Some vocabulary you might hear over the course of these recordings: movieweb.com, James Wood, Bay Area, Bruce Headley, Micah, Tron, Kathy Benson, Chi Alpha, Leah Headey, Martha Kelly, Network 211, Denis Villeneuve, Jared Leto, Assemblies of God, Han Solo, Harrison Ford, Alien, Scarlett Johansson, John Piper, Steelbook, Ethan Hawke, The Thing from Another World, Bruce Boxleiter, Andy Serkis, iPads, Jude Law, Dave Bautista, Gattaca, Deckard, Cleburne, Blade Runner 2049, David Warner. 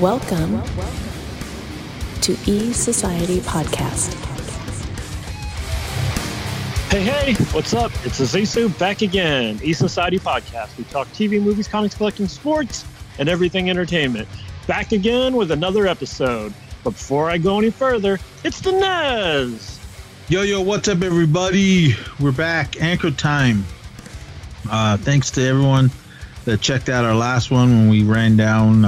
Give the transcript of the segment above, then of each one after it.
Welcome to E-Society Podcast. Hey, hey, what's up? It's Azizu back again, E-Society Podcast. We talk TV, movies, comics, collecting, sports, and everything entertainment. Back again with another episode. But before I go any further, it's the Nez. Yo, yo, what's up, everybody? We're back, anchor time. Thanks to everyone that checked out our last one when we ran down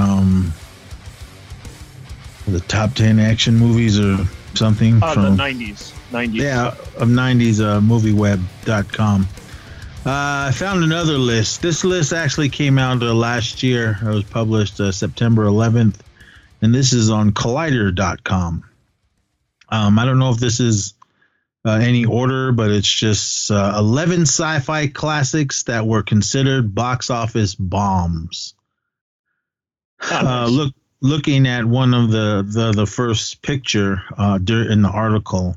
the top 10 action movies or something from the 90s. Yeah, of 90s, movieweb.com. I found another list. This list actually came out last year. It was published September 11th, and this is on Collider.com. I don't know if this is any order, but it's just 11 sci-fi classics that were considered box office bombs. Looking at one of the first picture in the article,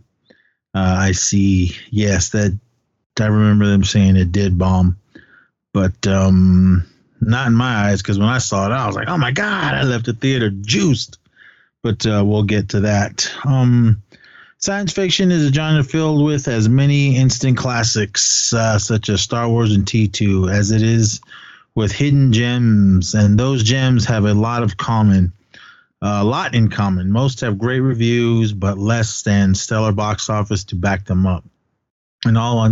I see, yes, that I remember them saying it did bomb, but not in my eyes, because when I saw it, I was like, oh my God, I left the theater juiced. But we'll get to that. Science fiction is a genre filled with as many instant classics, such as Star Wars and T2, as it is with hidden gems, and those gems have a lot in common. Most have great reviews, but less than stellar box office to back them up. And all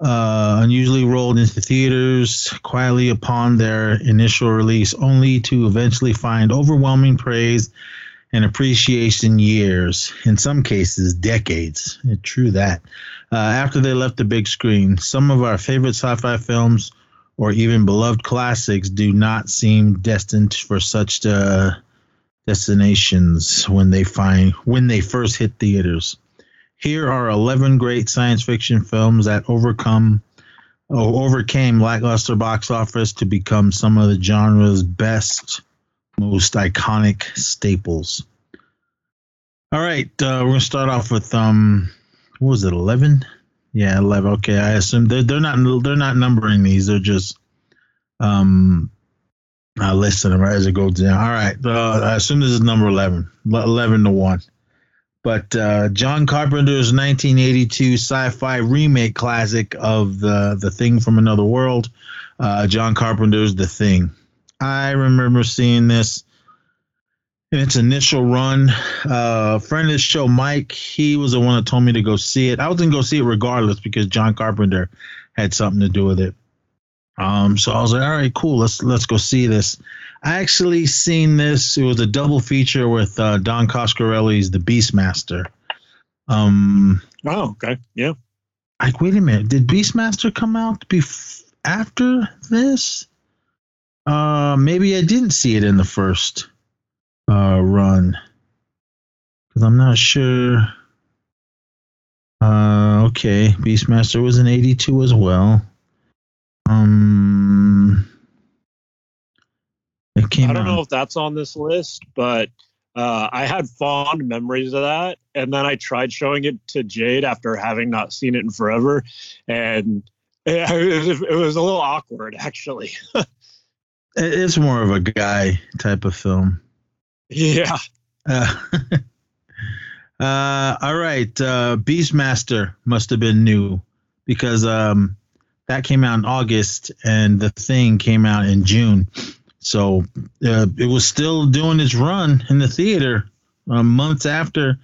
unusually rolled into theaters quietly upon their initial release, only to eventually find overwhelming praise and appreciation years, in some cases decades. True that. After they left the big screen, some of our favorite sci-fi films or even beloved classics do not seem destined for such destinations when they first hit theaters. Here are 11 great science fiction films that overcame lackluster box office to become some of the genre's best, most iconic staples. All right, we're gonna start off with 11? Yeah, 11. Okay, I assume they're not numbering these. They're just listing them right as it goes down. All right, I assume this is number 11 to 1. But John Carpenter's 1982 sci-fi remake classic of The Thing from Another World. John Carpenter's The Thing. I remember seeing this in its initial run. A friend of the show, Mike, he was the one that told me to go see it. I was going to go see it regardless because John Carpenter had something to do with it. So I was like, all right, cool, let's go see this. I actually seen this. It was a double feature with Don Coscarelli's The Beastmaster. Oh, okay, yeah. Like, wait a minute, did Beastmaster come out after this? Maybe I didn't see it in the first run, because I'm not sure. Okay, Beastmaster was in 82 as well. I don't know if that's on this list, but I had fond memories of that, and then I tried showing it to Jade after having not seen it in forever, and it was a little awkward, actually. It's more of a guy type of film. Yeah. All right. Beastmaster must have been new because that came out in August and The Thing came out in June. So it was still doing its run in the theater months after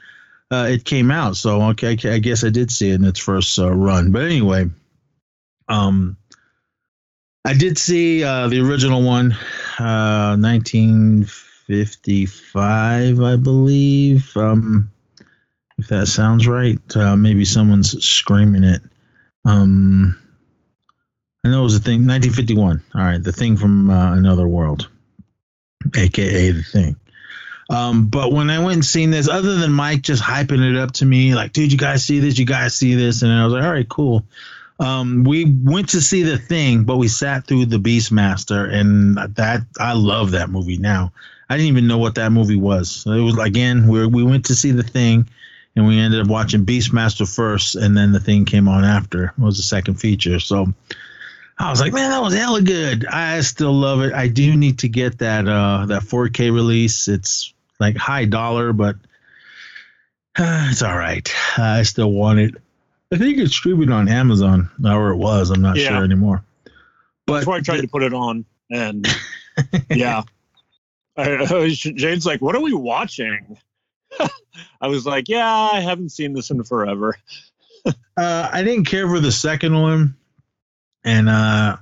it came out. So, okay, I guess I did see it in its first run. But anyway, I did see the original one, 1955, I believe, if that sounds right. Maybe someone's screaming it. I know it was The Thing, 1951. All right, The Thing from Another World, a.k.a. The Thing. But when I went and seen this, other than Mike just hyping it up to me, like, dude, you guys see this? You guys see this? And I was like, all right, cool. We went to see The Thing, but we sat through The Beastmaster, and I love that movie now. I didn't even know what that movie was. It was, again, we went to see The Thing, and we ended up watching Beastmaster first, and then The Thing came on after. It was the second feature. So I was like, man, that was hella good. I still love it. I do need to get that that 4K release. It's like high dollar, but it's all right. I still want it. I think it's streaming on Amazon, or it was. I'm not sure anymore. But that's why I tried to put it on, and Jane's like, what are we watching? I was like, yeah, I haven't seen this in forever. I didn't care for the second one. And I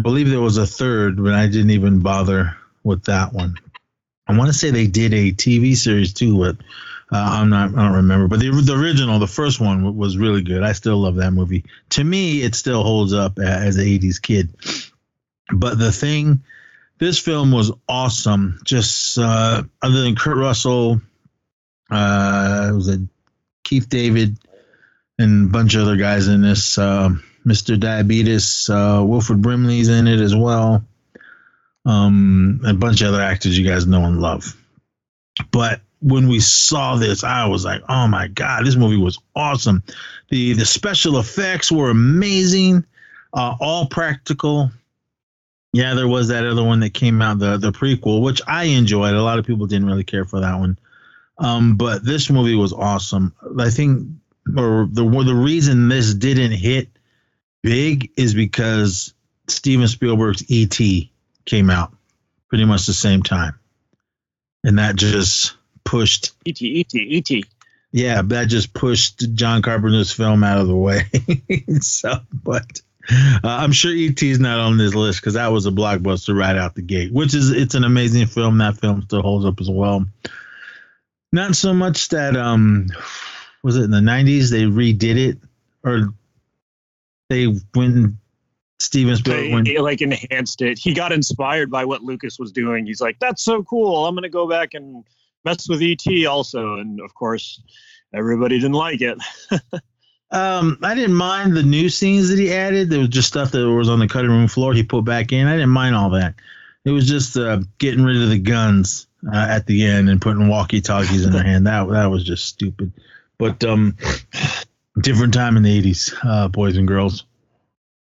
believe there was a third, but I didn't even bother with that one. I want to say they did a TV series too, but I don't remember. But the original, the first one, was really good. I still love that movie. To me, it still holds up as an 80s kid. But this film was awesome. Just other than Kurt Russell, it was a Keith David and a bunch of other guys in this. Mr. Diabetes, Wilford Brimley's in it as well. A bunch of other actors you guys know and love. But when we saw this, I was like, oh my God, this movie was awesome. The special effects were amazing, all practical. Yeah, there was that other one that came out, the prequel, which I enjoyed. A lot of people didn't really care for that one. But this movie was awesome. I think the reason this didn't hit big is because Steven Spielberg's E.T. came out pretty much the same time. And that just pushed... E.T. Yeah, that just pushed John Carpenter's film out of the way. But I'm sure E.T. is not on this list because that was a blockbuster right out the gate, which is it's an amazing film. That film still holds up as well. Not so much that... was it in the 90s? They redid it? Or... They went Steven Spielberg. They like enhanced it. He got inspired by what Lucas was doing. He's like, that's so cool. I'm going to go back and mess with E.T. also. And of course, everybody didn't like it. I didn't mind the new scenes that he added. There was just stuff that was on the cutting room floor he put back in. I didn't mind all that. It was just getting rid of the guns at the end and putting walkie-talkies in their hand. That was just stupid. But... different time in the 80s, boys and girls.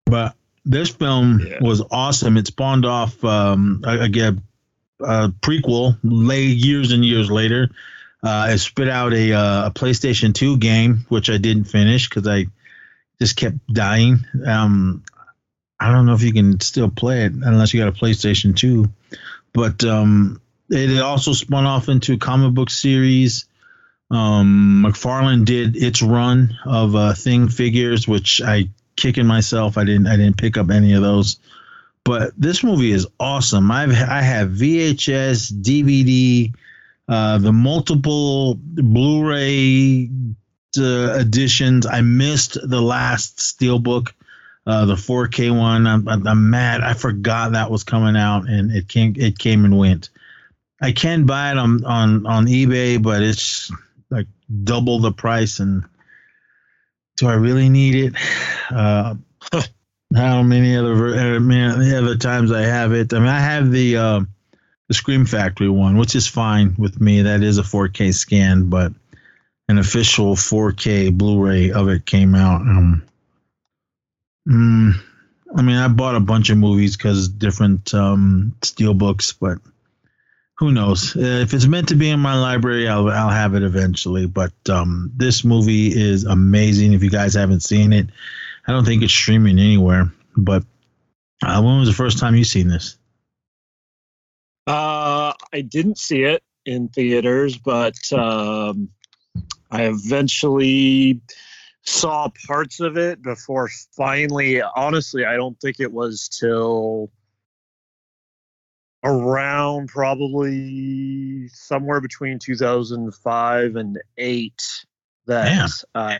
But this film was awesome. It spawned off, again, a prequel years and years later. It spit out a PlayStation 2 game, which I didn't finish because I just kept dying. I don't know if you can still play it unless you got a PlayStation 2. But it also spun off into a comic book series. McFarlane did its run of Thing figures, which I kicking myself. I didn't pick up any of those, but this movie is awesome. I have VHS, DVD, the multiple Blu-ray editions. I missed the last Steelbook, the 4K one. I'm mad. I forgot that was coming out, and it came and went. I can buy it on eBay, but it's like double the price, and do I really need it? How many other times I have it? I mean, I have the Scream Factory one, which is fine with me. That is a 4K scan, but an official 4K Blu-ray of it came out. I mean, I bought a bunch of movies because different steelbooks, but. Who knows? If it's meant to be in my library, I'll have it eventually. But this movie is amazing. If you guys haven't seen it, I don't think it's streaming anywhere. But when was the first time you seen this? I didn't see it in theaters, but I eventually saw parts of it before finally. Honestly, I don't think it was till... around probably somewhere between 2005 and 8 that I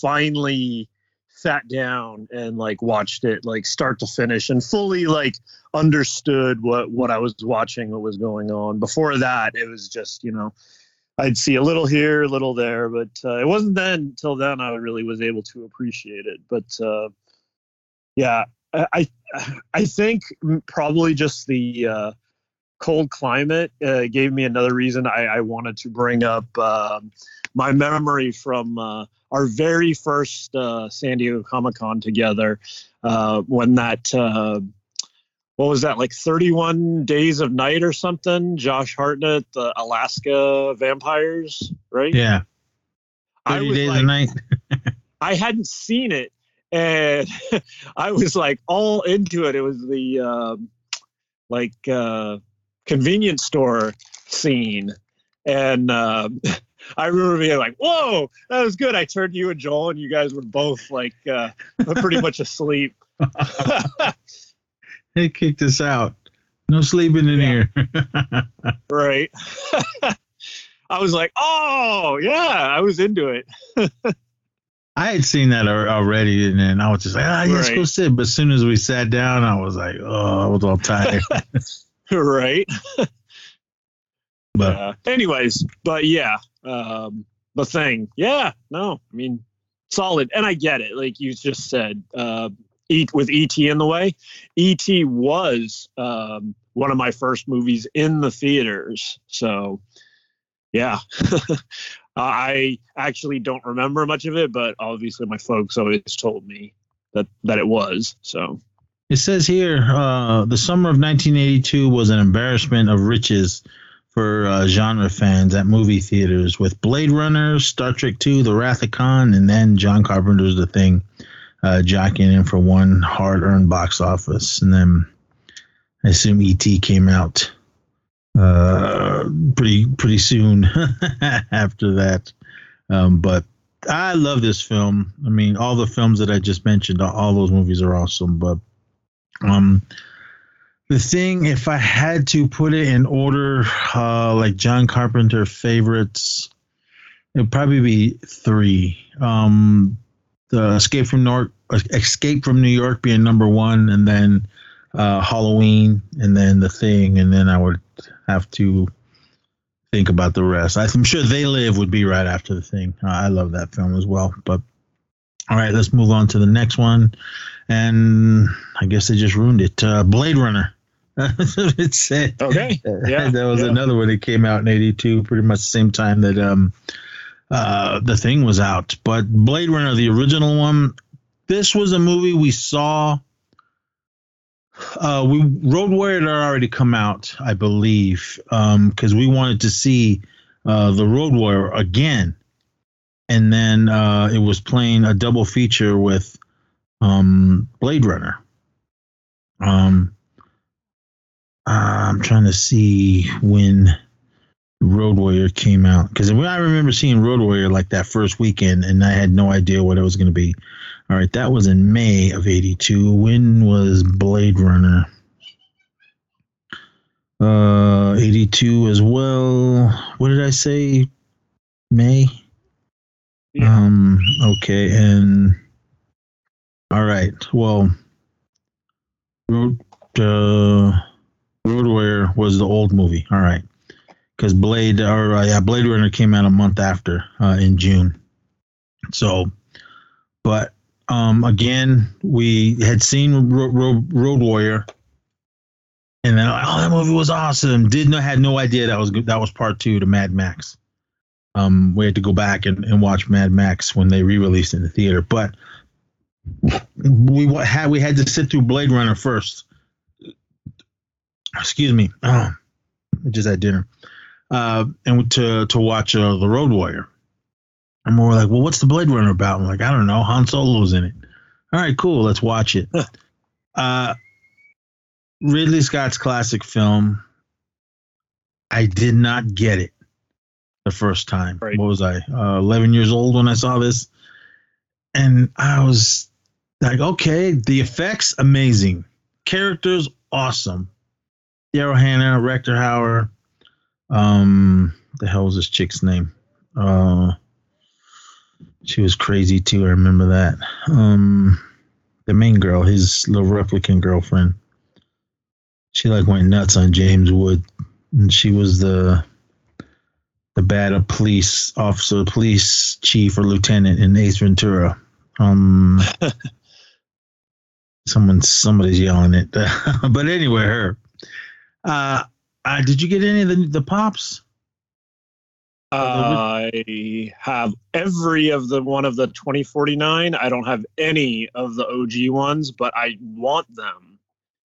finally sat down and like watched it like start to finish and fully like understood what I was watching, what was going on. Before that, it was just, you know, I'd see a little here, a little there, but it wasn't until then I really was able to appreciate it. But I think probably just the cold climate gave me another reason I wanted to bring up my memory from our very first San Diego Comic-Con together when that, what was that, like 31 Days of Night or something? Josh Hartnett, the Alaska Vampires, right? Yeah. 30 Days of Night. I hadn't seen it, and I was like all into it. It was the convenience store scene, and I remember being like, "Whoa, that was good!" I turned to you and Joel, and you guys were both like pretty much asleep. They kicked us out. No sleeping in here. Right. I was like, "Oh yeah," I was into it. I had seen that already, and then I was just like, yes, go sit. But as soon as we sat down, I was like, I was all tired. Right. But anyways, but yeah, The Thing. Yeah, no, I mean, solid. And I get it. Like you just said, with E.T. in the way, E.T. was one of my first movies in the theaters. So, yeah. I actually don't remember much of it, but obviously my folks always told me that it was. So it says here, the summer of 1982 was an embarrassment of riches for genre fans at movie theaters, with Blade Runner, Star Trek II, The Wrath of Khan, and then John Carpenter's The Thing jockeying in for one hard-earned box office. And then I assume E.T. came out pretty soon after that, but I love this film. I mean, all the films that I just mentioned, all those movies are awesome. But The Thing, if I had to put it in order, like John Carpenter favorites, it'd probably be three. The Escape from New York being number one, and then Halloween, and then The Thing, and then I would have to think about the rest. I'm sure They Live would be right after The Thing. I love that film as well. But all right, let's move on to the next one. And I guess they just ruined it. Blade Runner. That's what it said. Okay. Yeah. That was another one that came out in 82, pretty much the same time that The Thing was out. But Blade Runner, the original one, this was a movie we saw. Road Warrior had already come out, I believe, because we wanted to see the Road Warrior again. And then it was playing a double feature with Blade Runner. I'm trying to see when Road Warrior came out, because I remember seeing Road Warrior like that first weekend, and I had no idea what it was going to be. All right, that was in May of 82. When was Blade Runner? 82 as well. What did I say? May? Yeah. Okay, and... All right, well... Road Warrior was the old movie. All right. Because Blade Runner came out a month after, in June. So, but... again, we had seen Road Warrior, and then that movie was awesome. Had no idea that was part two to Mad Max. We had to go back and watch Mad Max when they re-released in the theater, but we had to sit through Blade Runner first. Excuse me, I just had dinner, and to watch the Road Warrior. And we're like, well, what's the Blade Runner about? I'm like, I don't know. Han Solo's in it. All right, cool. Let's watch it. Ridley Scott's classic film. I did not get it the first time. Right. What was I? 11 years old when I saw this. And I was like, okay, the effects, amazing. Characters, awesome. Daryl Hannah, Rector Hauer. The hell was this chick's name? She was crazy, too. I remember that. The main girl, his little replicant girlfriend. She, went nuts on James Wood. And she was the bad police officer, police chief or lieutenant in Ace Ventura. Somebody's yelling it. But anyway, her. Did you get any of the pops? I have every of the one of the 2049. I don't have any of the OG ones, but I want them.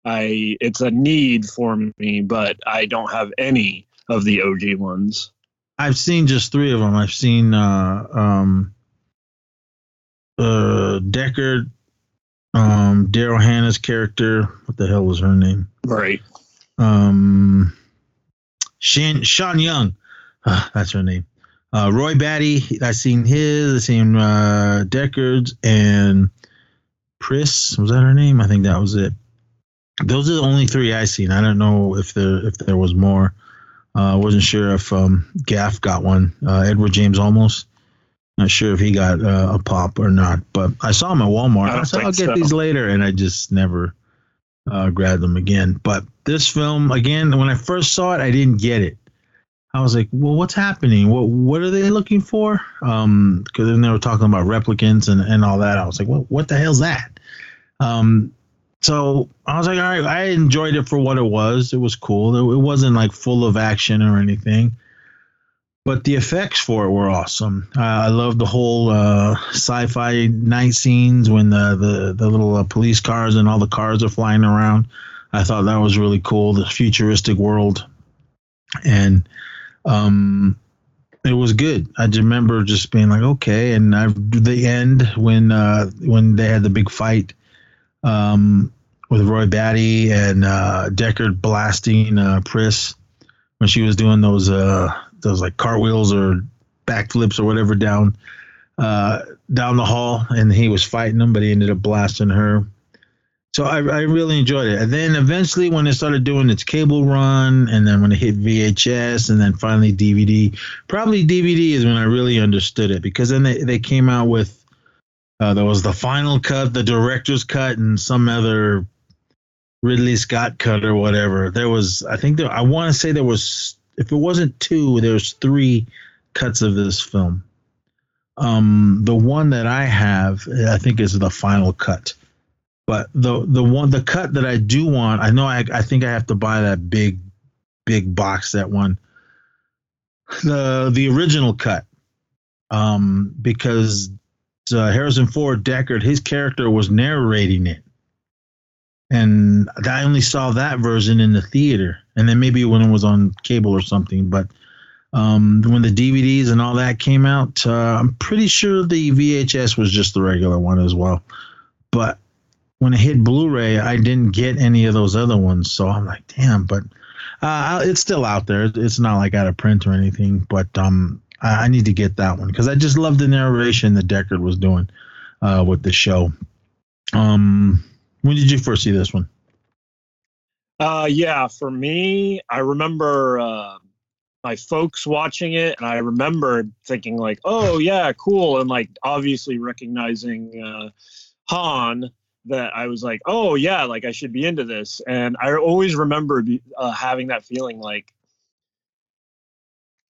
It's a need for me, but I don't have any of the OG ones. I've seen just three of them. I've seen Deckard, Daryl Hannah's character. What the hell was her name? Right. Sean Young. That's her name. Roy Batty. I've seen his. I've seen Deckard's and Pris. Was that her name? I think that was it. Those are the only three I've seen. I don't know if there was more. I wasn't sure if Gaff got one. Edward James Olmos. Not sure if he got a pop or not. But I saw him at Walmart. I said, I'll get these later. And I just never grabbed them again. But this film, again, when I first saw it, I didn't get it. I was like, well, what's happening? What are they looking for? Because then they were talking about replicants and all that. I was like, well, what the hell's that? So I was like, all right, I enjoyed it for what it was. It was cool. It wasn't like full of action or anything. But the effects for it were awesome. I love the whole sci-fi night scenes when the little police cars and all the cars are flying around. I thought that was really cool, the futuristic world. And it was good. I just remember just being like, okay. And the end when they had the big fight with Roy Batty and Deckard blasting Pris when she was doing those like cartwheels or backflips or whatever down the hall, and he was fighting them, but he ended up blasting her. So I really enjoyed it. And then eventually when it started doing its cable run, and then when it hit VHS, and then finally DVD, probably DVD is when I really understood it, because then they came out with there was the final cut, the director's cut, and some other Ridley Scott cut or whatever. There was, I want to say there was, if it wasn't two, there was three cuts of this film. The one that I have, I think, is the final cut. But the cut that I do want, I know I think I have to buy that big box, that one. The original cut, because Harrison Ford, Deckard, his character was narrating it. And I only saw that version in the theater. And then maybe when it was on cable or something. But when the DVDs and all that came out, I'm pretty sure the VHS was just the regular one as well. But when it hit Blu-ray, I didn't get any of those other ones. So I'm like, damn, but it's still out there. It's not like out of print or anything. But I need to get that one because I just love the narration that Deckard was doing with the show. When did you first see this one? Yeah, for me, I remember my folks watching it, and I remember thinking like, oh, yeah, cool. And like obviously recognizing Han, that I was like, oh, yeah, like I should be into this. And I always remember having that feeling like,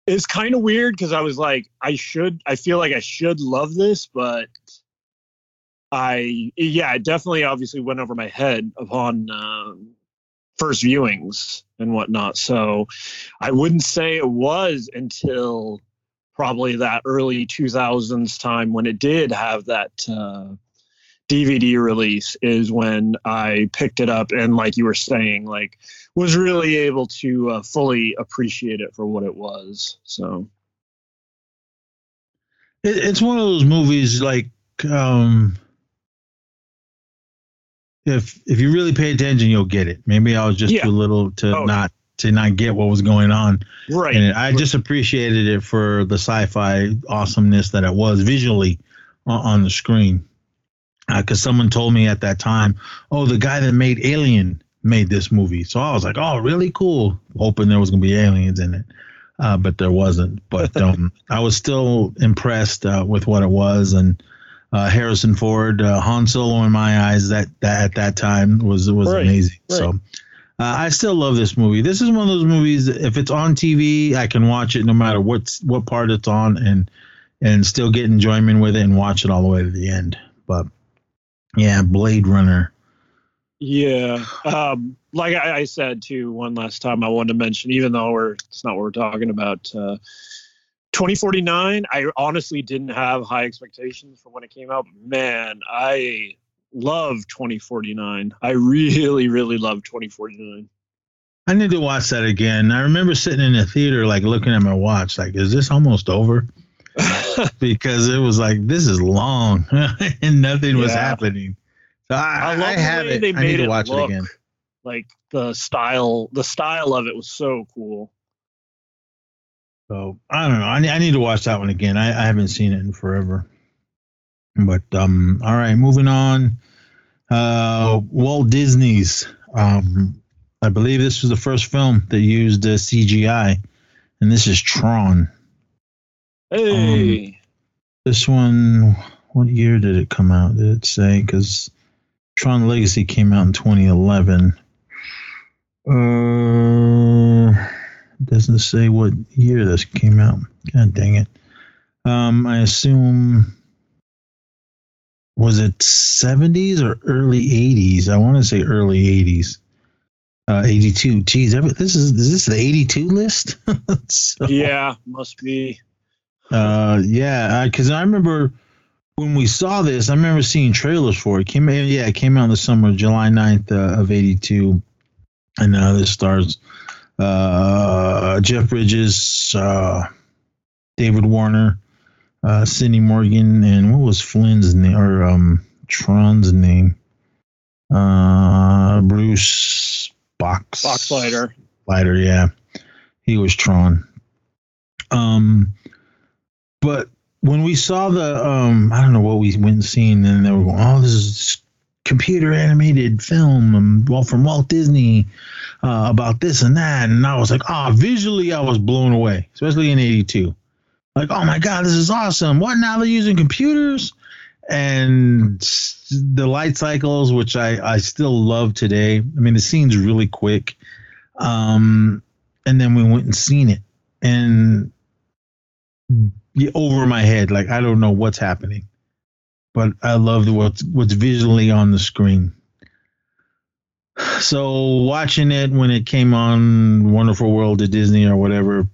it's kind of weird because I was like, I feel like I should love this, but it definitely obviously went over my head upon first viewings and whatnot. So I wouldn't say it was until probably that early 2000s time when it did have that DVD release is when I picked it up and, like you were saying, like was really able to fully appreciate it for what it was. So it's one of those movies like if you really pay attention, you'll get it. Maybe I was just too little to not get what was going on. Right. And I just appreciated it for the sci-fi awesomeness that it was visually on the screen. Because someone told me at that time, oh, the guy that made Alien made this movie. So I was like, oh, really cool. Hoping there was going to be aliens in it. But there wasn't. But I was still impressed with what it was. And Harrison Ford, Han Solo in my eyes that at that time was amazing. Right. So I still love this movie. This is one of those movies, if it's on TV, I can watch it no matter what part it's on and still get enjoyment with it and watch it all the way to the end. But yeah, Blade Runner Yeah. Like I said, too, one last time, I wanted to mention, even though it's not what we're talking about, 2049, I honestly didn't have high expectations for when it came out. Man, I love 2049. I really, really love 2049. I need to watch that again. I remember sitting in the theater, like, looking at my watch, like, is this almost over? Because it was like, this is long, and nothing was happening. So I have it. I need to watch it again. Like, the style of it was so cool. So I don't know. I need to watch that one again. I haven't seen it in forever. But all right, moving on. Walt Disney's. I believe this was the first film that used CGI, and this is Tron. Hey, this one. What year did it come out? Did it say? Because Tron Legacy came out in 2011. Doesn't say what year this came out. God dang it. I assume, was it 70s or early 80s? I want to say early 80s. 82. Geez, is this the 82 list? So, yeah, must be. Yeah, because I remember when we saw this, I remember seeing trailers for it. It came out in the summer, July 9th of 82. And this stars Jeff Bridges, David Warner, Cindy Morgan, and what was Flynn's name, or Tron's name? Bruce Boxleiter. Boxleiter, yeah. He was Tron. But when we saw the, I don't know what we went and seen, and they were going, oh, this is computer animated film from Walt Disney about this and that. And I was like, visually I was blown away, especially in 82. Like, oh my God, this is awesome. What, now they're using computers? And the light cycles, which I still love today. I mean, the scene's really quick. And then we went and seen it. And over my head, like, I don't know what's happening. But I love what's visually on the screen. So watching it when it came on Wonderful World at Disney or whatever,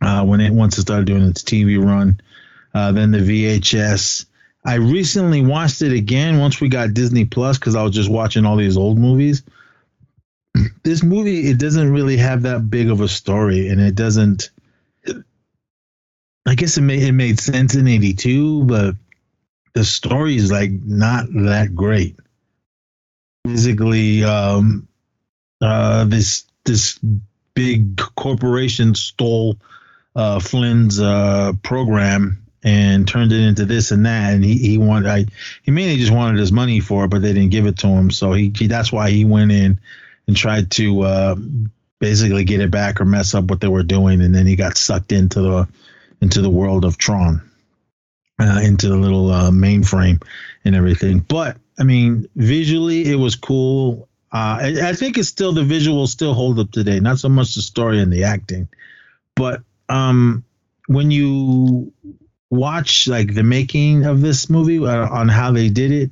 once it started doing its TV run, then the VHS. I recently watched it again once we got Disney Plus because I was just watching all these old movies. This movie, it doesn't really have that big of a story, and it doesn't. I guess it made sense in 82, but the story is like not that great. Basically, this big corporation stole Flynn's program and turned it into this and that, and he mainly just wanted his money for it, but they didn't give it to him. So he that's why he went in and tried to basically get it back or mess up what they were doing, and then he got sucked into the world of Tron. Into the little mainframe and everything. But, I mean, visually it was cool. I think it's still, the visuals still hold up today. Not so much the story and the acting. But when you watch, like, the making of this movie on how they did it,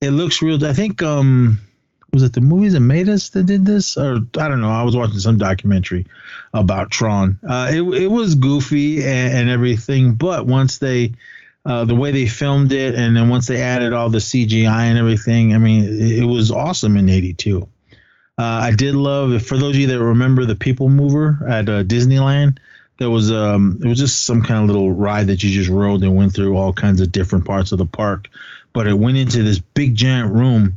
it looks real. I think, was it the Movies That Made Us that did this? Or, I don't know. I was watching some documentary about Tron. It was goofy and everything, but once they, the way they filmed it, and then once they added all the CGI and everything, I mean, it was awesome in 82. I did love, for those of you that remember the People Mover at Disneyland, there was, it was just some kind of little ride that you just rode and went through all kinds of different parts of the park, but it went into this big giant room.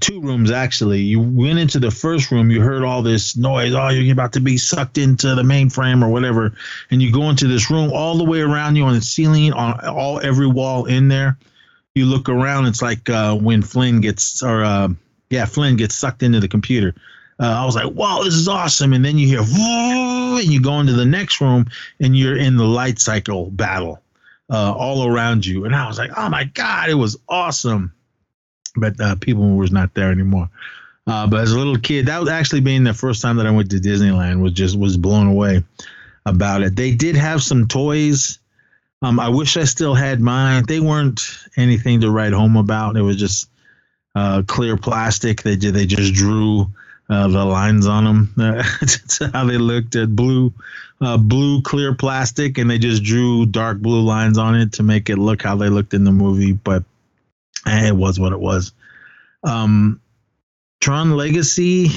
Two rooms, actually. You went into the first room, you heard all this noise. Oh, you're about to be sucked into the mainframe or whatever. And you go into this room all the way around you on the ceiling, on every wall in there. You look around. It's like when Flynn gets sucked into the computer. I was like, wow, this is awesome. And then you hear, and you go into the next room, and you're in the light cycle battle all around you. And I was like, oh, my God, it was awesome. But People was not there anymore. But as a little kid, that was actually being the first time that I went to Disneyland, was blown away about it. They did have some toys. I wish I still had mine. They weren't anything to write home about. It was just clear plastic. They just drew the lines on them. That's how they looked at blue clear plastic, and they just drew dark blue lines on it to make it look how they looked in the movie. But it was what it was. Tron Legacy.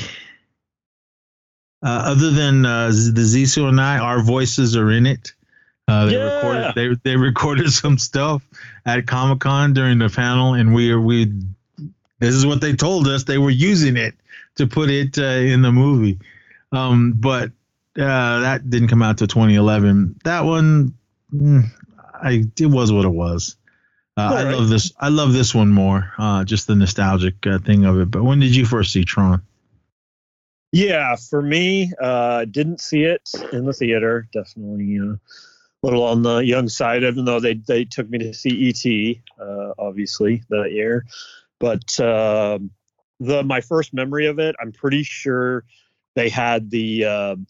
Other than the Zisu and I, our voices are in it. They recorded some stuff at Comic-Con during the panel, and we this is what they told us they were using it to put it in the movie. But that didn't come out till 2011. That one, it was what it was. I love this. I love this one more. Just the nostalgic thing of it. But when did you first see Tron? Yeah, for me, didn't see it in the theater. Definitely a little on the young side, even though they took me to see E.T., obviously, that year. But my first memory of it, I'm pretty sure they had the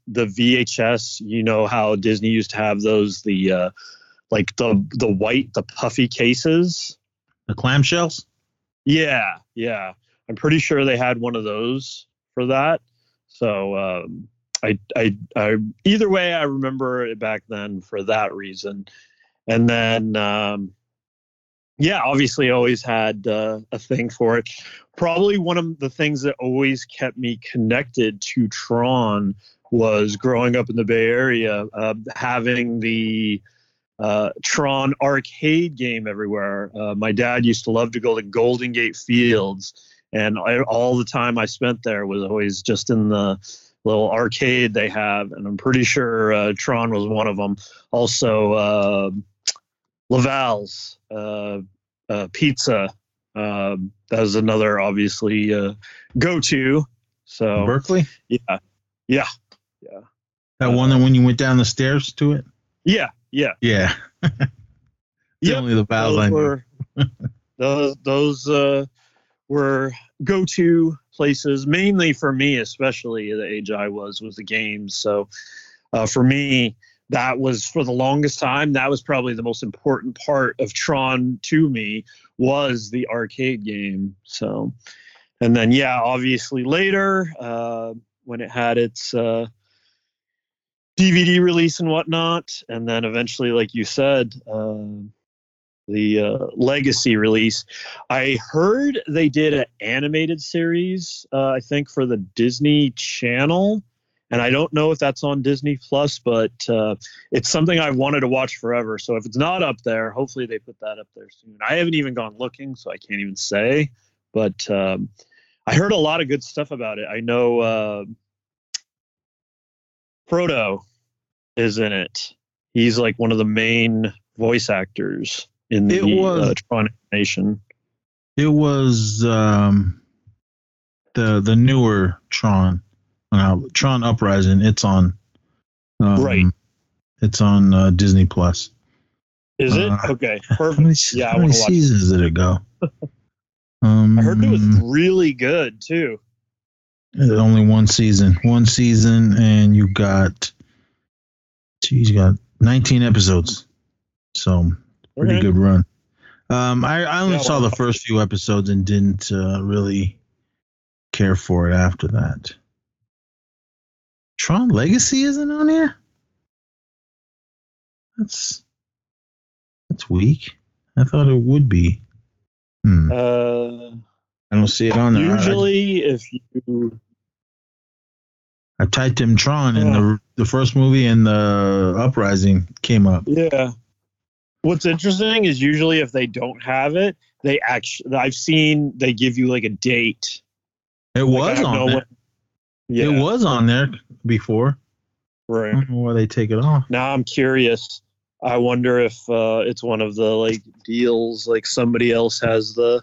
VHS. You know how Disney used to have those, the white, the puffy cases? The clamshells? Yeah. I'm pretty sure they had one of those for that. So I either way, I remember it back then for that reason. And then, obviously always had a thing for it. Probably one of the things that always kept me connected to Tron was growing up in the Bay Area, having the Tron arcade game everywhere. My dad used to love to go to Golden Gate Fields. And all the time I spent there was always just in the little arcade they have. And I'm pretty sure Tron was one of them. Also, Laval's Pizza. That was another, obviously, go-to. So Berkeley? Yeah. That one that when you went down the stairs to it? Yeah. Only Laval's I knew. Those were go-to places, mainly for me, especially the age I was the games. So for me, that was, for the longest time, that was probably the most important part of Tron to me, was the arcade game. So, and then, obviously later, when it had its DVD release and whatnot, and then eventually, like you said, the Legacy release. I heard they did an animated series, I think, for the Disney Channel. And I don't know if that's on Disney Plus, but it's something I've wanted to watch forever. So if it's not up there, hopefully they put that up there soon. I haven't even gone looking, so I can't even say. But I heard a lot of good stuff about it. I know Frodo is in it. He's like one of the main voice actors in the Tron animation. It was the newer Tron, Tron Uprising. It's on, right? It's on Disney Plus. Is it okay? Perfect. How many seasons did it go? I heard it was really good too. Only one season, and you got, 19 episodes. So pretty good run. I only saw the first few episodes and didn't really care for it after that. Tron Legacy isn't on here? That's weak. I thought it would be. I don't see it on there. Usually if you... I typed in Tron and the first movie and the Uprising came up. Yeah. What's interesting is usually if they don't have it, they actually, I've seen they give you like a date. It was on there. It was on there before. Right. I don't know why they take it off. Now I'm curious. I wonder if it's one of the deals, somebody else has the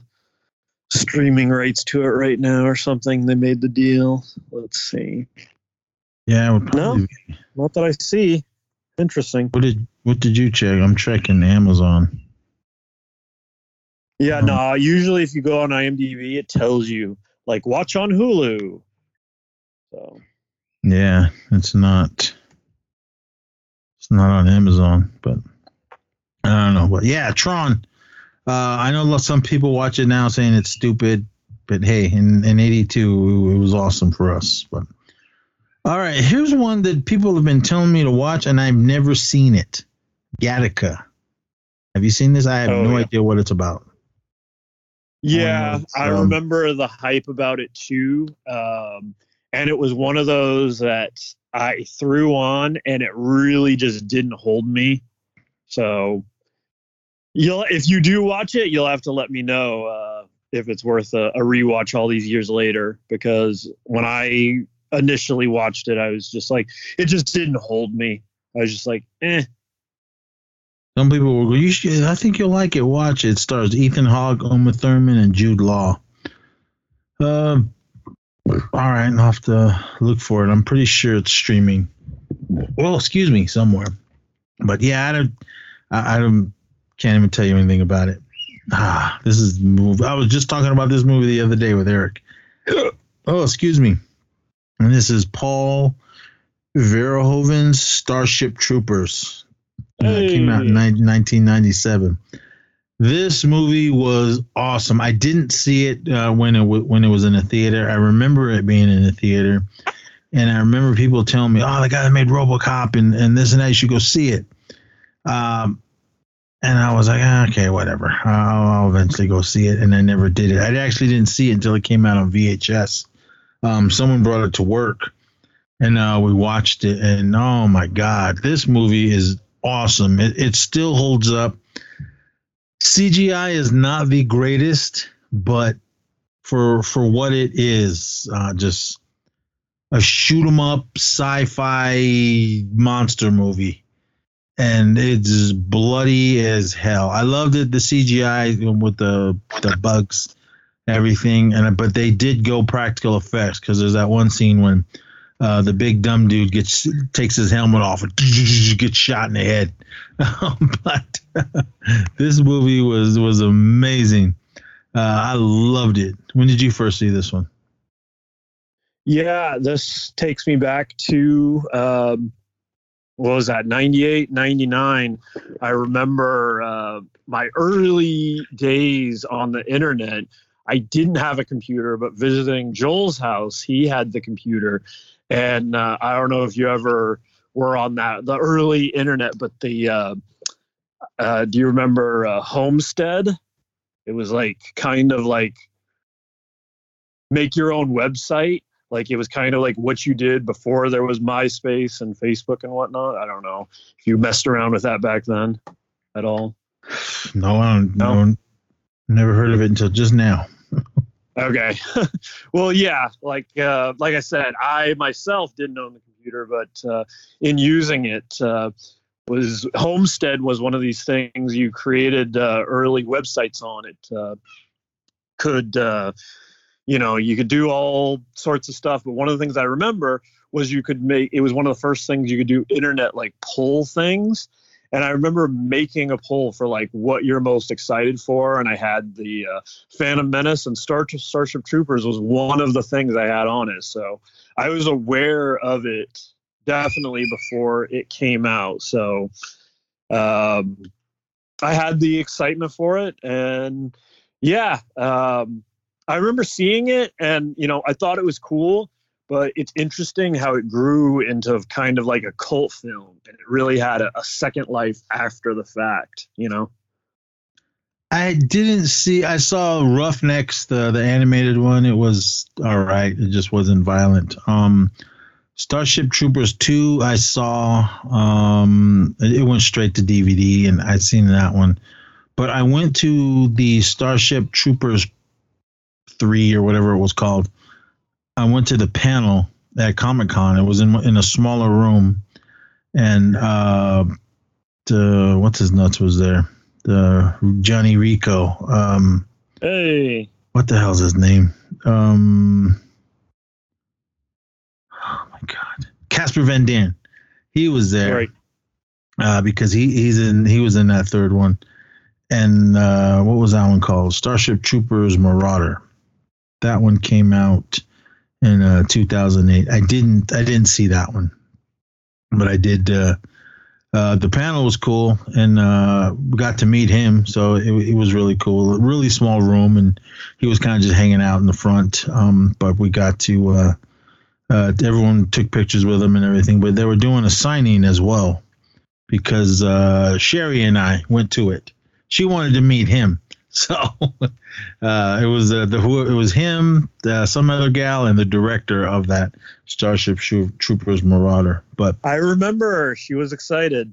streaming rights to it right now or something. They made the deal. Let's see. Yeah, it would probably be. Not that I see. Interesting. What did you check? I'm checking Amazon. Yeah, usually if you go on IMDb, it tells you, watch on Hulu. So. Yeah, it's not on Amazon, but I don't know. But Tron. I know some people watch it now saying it's stupid. But hey, in 82, it was awesome for us. But all right, here's one that people have been telling me to watch, and I've never seen it. Gattaca. Have you seen this? I have no idea what it's about. Yeah, I remember the hype about it too. And it was one of those that I threw on, and it really just didn't hold me. So if you do watch it, you'll have to let me know if it's worth a rewatch all these years later, because when I initially watched it, I was just like, it just didn't hold me. I was just like, eh. Some people will go, I think you'll like it. Watch it. It stars Ethan Hawke, Uma Thurman, and Jude Law. All right, I'll have to look for it. I'm pretty sure it's streaming. Well, excuse me, somewhere. But yeah, I can't even tell you anything about it. This is the movie. I was just talking about this movie the other day with Eric. Oh, excuse me. And this is Paul Verhoeven's Starship Troopers. It came out in 1997. This movie was awesome. I didn't see it when it was in a theater. I remember it being in a theater, and I remember people telling me, "Oh, the guy that made RoboCop and this and that, you should go see it." And I was like, "Okay, whatever. I'll eventually go see it." And I never did it. I actually didn't see it until it came out on VHS. Someone brought it to work, and we watched it. And oh my God, this movie is awesome. It still holds up. CGI is not the greatest, but for what it is, just a shoot 'em up sci-fi monster movie, and it's bloody as hell. I loved it, the CGI with the bugs, everything, but they did go practical effects, because there's that one scene when the big dumb dude takes his helmet off and gets shot in the head. But this movie was amazing. I loved it. When did you first see this one? Yeah, this takes me back to, what was that, 98, 99. I remember my early days on the internet. I didn't have a computer, but visiting Joel's house, he had the computer. And I don't know if you ever were on that, the early internet, but the do you remember Homestead? It was like kind of like make your own website. Like it was kind of like what you did before there was MySpace and Facebook and whatnot. I don't know if you messed around with that back then at all. No, I don't know. No, never heard of it until just now. Okay. Well, yeah, like I said, I myself didn't own the computer, but in using it was Homestead was one of these things you created early websites on. It you could do all sorts of stuff. But one of the things I remember was you could make, it was one of the first things you could do internet, like poll things. And I remember making a poll for like what you're most excited for. And I had the Phantom Menace and Starship Troopers was one of the things I had on it. So I was aware of it definitely before it came out. So I had the excitement for it. And yeah, I remember seeing it and, I thought it was cool. But it's interesting how it grew into kind of like a cult film. And it really had a second life after the fact, I didn't see. I saw Roughnecks, the animated one. It was all right. It just wasn't violent. Starship Troopers 2, I saw. It went straight to DVD, and I'd seen that one. But I went to the Starship Troopers 3 or whatever it was called. I went to the panel at Comic-Con. It was in a smaller room, and what's his nuts was there? The Johnny Rico. What the hell's his name? Oh my God, Casper Van Dien. He was there, right? Because he was in that third one, and what was that one called? Starship Troopers Marauder. That one came out in 2008. I didn't see that one, but I did The panel was cool, and we got to meet him, so it was really cool. A really small room, and he was kind of just hanging out in the front. But we got to everyone took pictures with him and everything. But they were doing a signing as well because Sherry and I went to it. She wanted to meet him, so it was it was him, some other gal, and the director of that Starship Troopers Marauder. But I remember she was excited.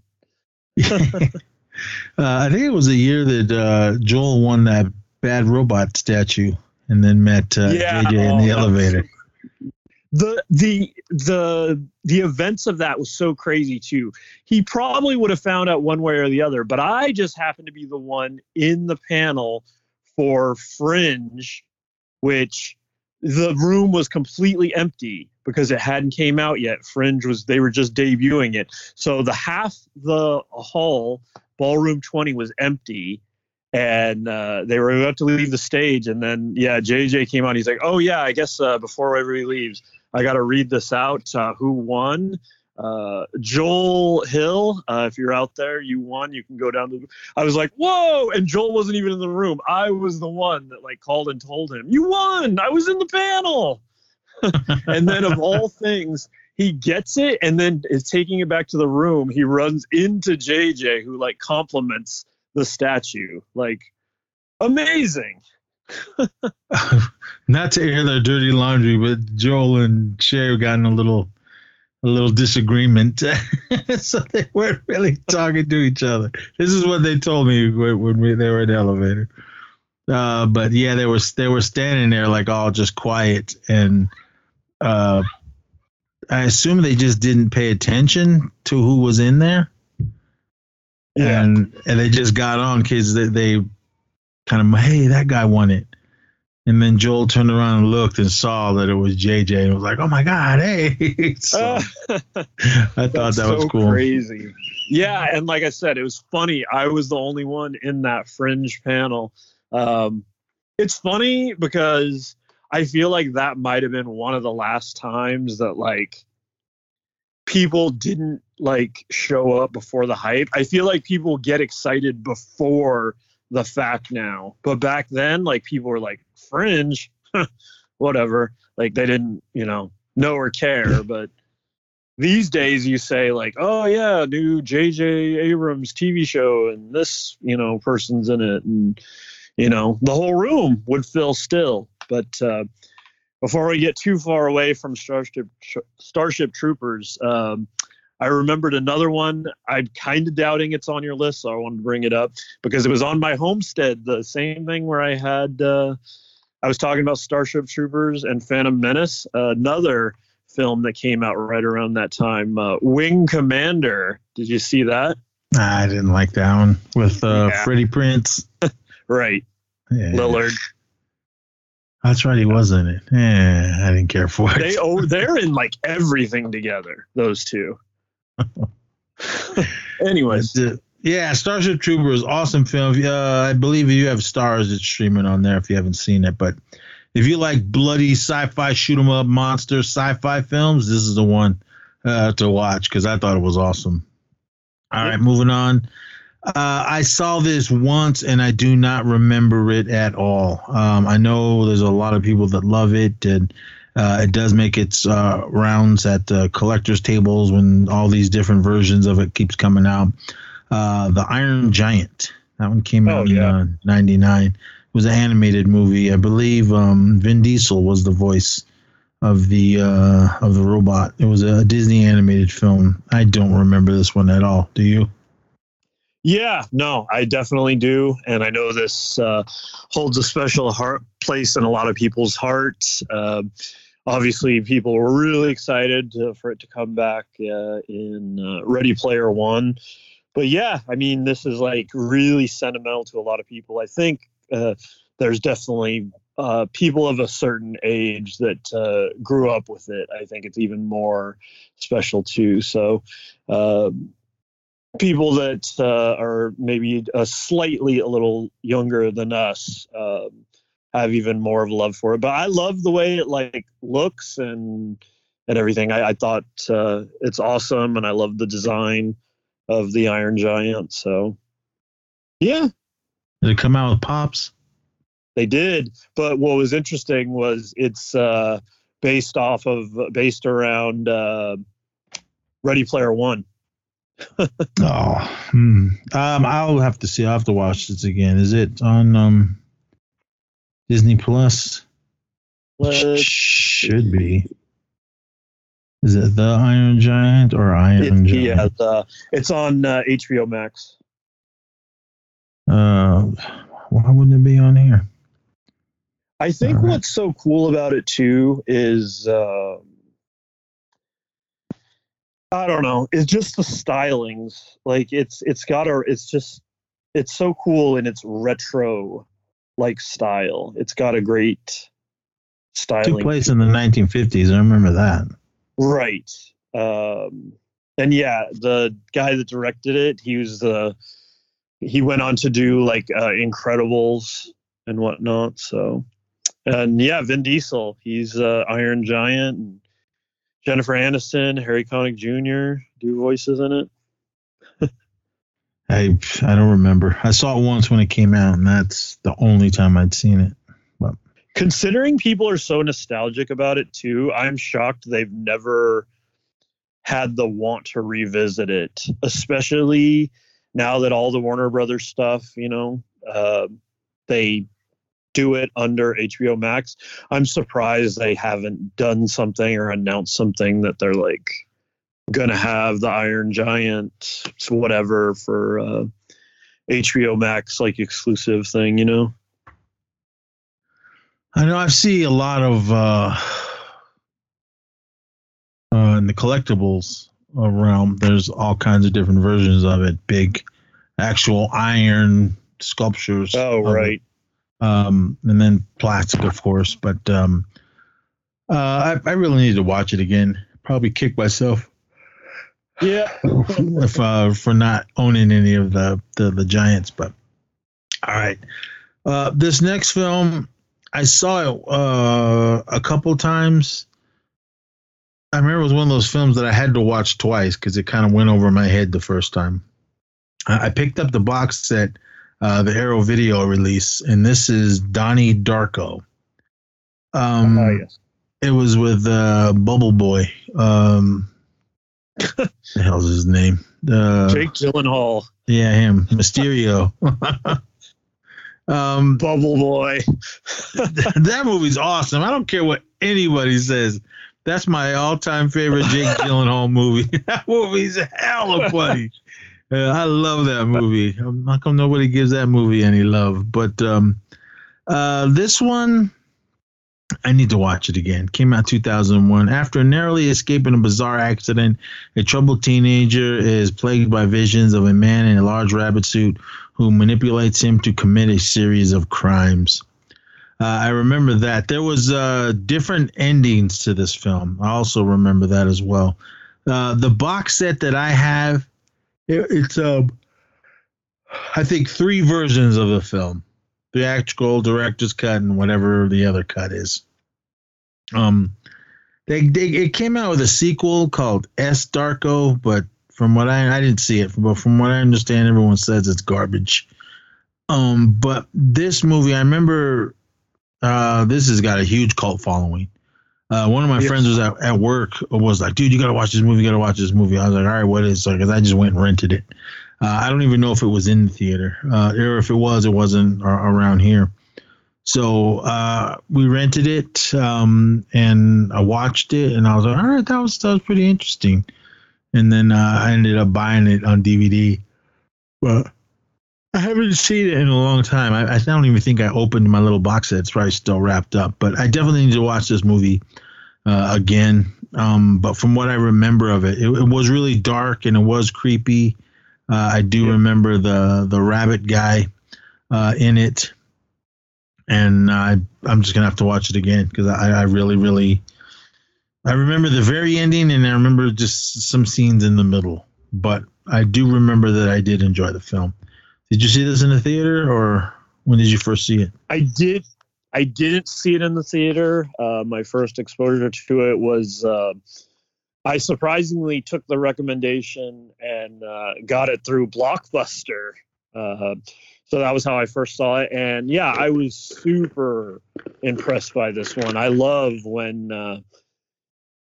I think it was the year that Joel won that Bad Robot statue, and then met JJ in the elevator. The events of that was so crazy too. He probably would have found out one way or the other, but I just happened to be the one in the panel for Fringe, which the room was completely empty because it hadn't came out yet. Fringe was, they were just debuting it. So the half the hall, Ballroom 20, was empty. And they were about to leave the stage. And then, JJ came on. He's like, oh, yeah, I guess before everybody leaves, I got to read this out. Who won? Joel Hill, if you're out there, you won. You can go down to – I was like, whoa. And Joel wasn't even in the room. I was the one that, like, called and told him, you won. I was in the panel. And then of all things – he gets it and then is taking it back to the room. He runs into JJ, who, like, compliments – the statue, like, amazing. Not to air their dirty laundry, but Joel and Sherry got in a little disagreement, so they weren't really talking to each other. This is what they told me when they were in the elevator. But yeah, they were standing there like all just quiet, and I assume they just didn't pay attention to who was in there. Yeah. And they just got on because they kind of, hey, that guy won it. And then Joel turned around and looked and saw that it was JJ and was like, oh, my God, hey. So, I thought that was cool. Crazy. Yeah, and like I said, it was funny. I was the only one in that Fringe panel. It's funny because I feel like that might have been one of the last times that, like, people didn't, like, show up before the hype. I feel like people get excited before the fact now. But back then, like, people were like, Fringe, whatever. Like, they didn't, know or care. But these days you say, like, oh, yeah, new J.J. Abrams TV show, and this, person's in it. And, the whole room would fill still. But before we get too far away from Starship Troopers, I remembered another one. I'm kind of doubting it's on your list, so I wanted to bring it up because it was on my homestead. The same thing where I had, I was talking about Starship Troopers and Phantom Menace. Another film that came out right around that time, Wing Commander. Did you see that? I didn't like that one with Freddie Prinze. Right. Yeah. Lillard. That's right, he was in it. Yeah, I didn't care for it. They're in, like, everything together, those two. Anyways. Yeah, Starship Troopers, awesome film. I believe you have Stars. It's streaming on there if you haven't seen it. But if you like bloody sci-fi, shoot-'em-up, monster sci-fi films, this is the one to watch because I thought it was awesome. All right, moving on. I saw this once, and I do not remember it at all. I know there's a lot of people that love it, and it does make its rounds at collector's tables when all these different versions of it keeps coming out. The Iron Giant. That one came out in 99. It was an animated movie. I believe Vin Diesel was the voice of the robot. It was a Disney animated film. I don't remember this one at all. Do you? Yeah, no, I definitely do. And I know this holds a special place in a lot of people's hearts. Obviously, people were really excited for it to come back in Ready Player One. But yeah, I mean, this is, like, really sentimental to a lot of people. I think there's definitely people of a certain age that grew up with it. I think it's even more special, too. So, people that are maybe slightly a little younger than us have even more of a love for it. But I love the way it, like, looks and everything. I thought it's awesome, and I love the design. of the Iron Giant. So, yeah. Did it come out with Pops? They did. But what was interesting was it's based around Ready Player One. I'll have to see. I'll have to watch this again. Is it on Disney Plus? Should be. Is it The Iron Giant or Iron Giant? Yeah, it's on HBO Max. Why wouldn't it be on here? I think what's so cool about it too is I don't know. It's just the stylings. Like it's so cool in its retro like style. It's got a great styling. It took place in the 1950s. I remember that. Right. And yeah, the guy that directed it, he went on to do like Incredibles and whatnot. So, and yeah, Vin Diesel, he's Iron Giant. And Jennifer Aniston, Harry Connick Jr. do voices in it. I don't remember. I saw it once when it came out, and that's the only time I'd seen it. But considering people are so nostalgic about it too, I'm shocked they've never had the want to revisit it, especially now that all the Warner Brothers stuff, they do it under HBO Max. I'm surprised they haven't done something or announced something that they're like gonna have the Iron Giant, whatever, for HBO Max, like exclusive thing, you know? I know I see a lot of in the collectibles realm. There's all kinds of different versions of it. Big, actual iron sculptures. Oh, right. And then plastic, of course, but I really need to watch it again. Probably kick myself, yeah, if for not owning any of the giants. But all right, this next film I saw it a couple times. I remember it was one of those films that I had to watch twice because it kind of went over my head the first time. I picked up the box set. The Arrow Video release, and this is Donnie Darko. Yes. It was with Bubble Boy. What the hell's his name? Jake Gyllenhaal. Yeah, him. Mysterio. Bubble Boy. That movie's awesome. I don't care what anybody says. That's my all-time favorite Jake Gyllenhaal movie. That movie's hella funny. I love that movie. How come nobody gives that movie any love? But this one, I need to watch it again. Came out 2001. After narrowly escaping a bizarre accident, a troubled teenager is plagued by visions of a man in a large rabbit suit who manipulates him to commit a series of crimes. I remember that. There was different endings to this film. I also remember that as well. The box set that I have, it's I think three versions of the film: theatrical, director's cut, and whatever the other cut is. It came out with a sequel called S. Darko, but from what I didn't see it, but from what I understand, everyone says it's garbage. But this movie, I remember this has got a huge cult following. One of my friends was at work, was like, dude, you got to watch this movie. You got to watch this movie. I was like, all right, what is it? Because I just went and rented it. I don't even know if it was in the theater or if it was, it wasn't around here. So we rented it and I watched it and I was like, all right, that was pretty interesting. And then I ended up buying it on DVD. But I haven't seen it in a long time. I don't even think I opened my little box set. It's probably still wrapped up. But I definitely need to watch this movie again. But from what I remember of it, it was really dark and it was creepy. I do remember the rabbit guy in it. And I'm just going to have to watch it again because I really, really... I remember the very ending and I remember just some scenes in the middle. But I do remember that I did enjoy the film. Did you see this in the theater, or when did you first see it? I did. I didn't see it in the theater. My first exposure to it was I surprisingly took the recommendation and got it through Blockbuster. So that was how I first saw it. And yeah, I was super impressed by this one. I love when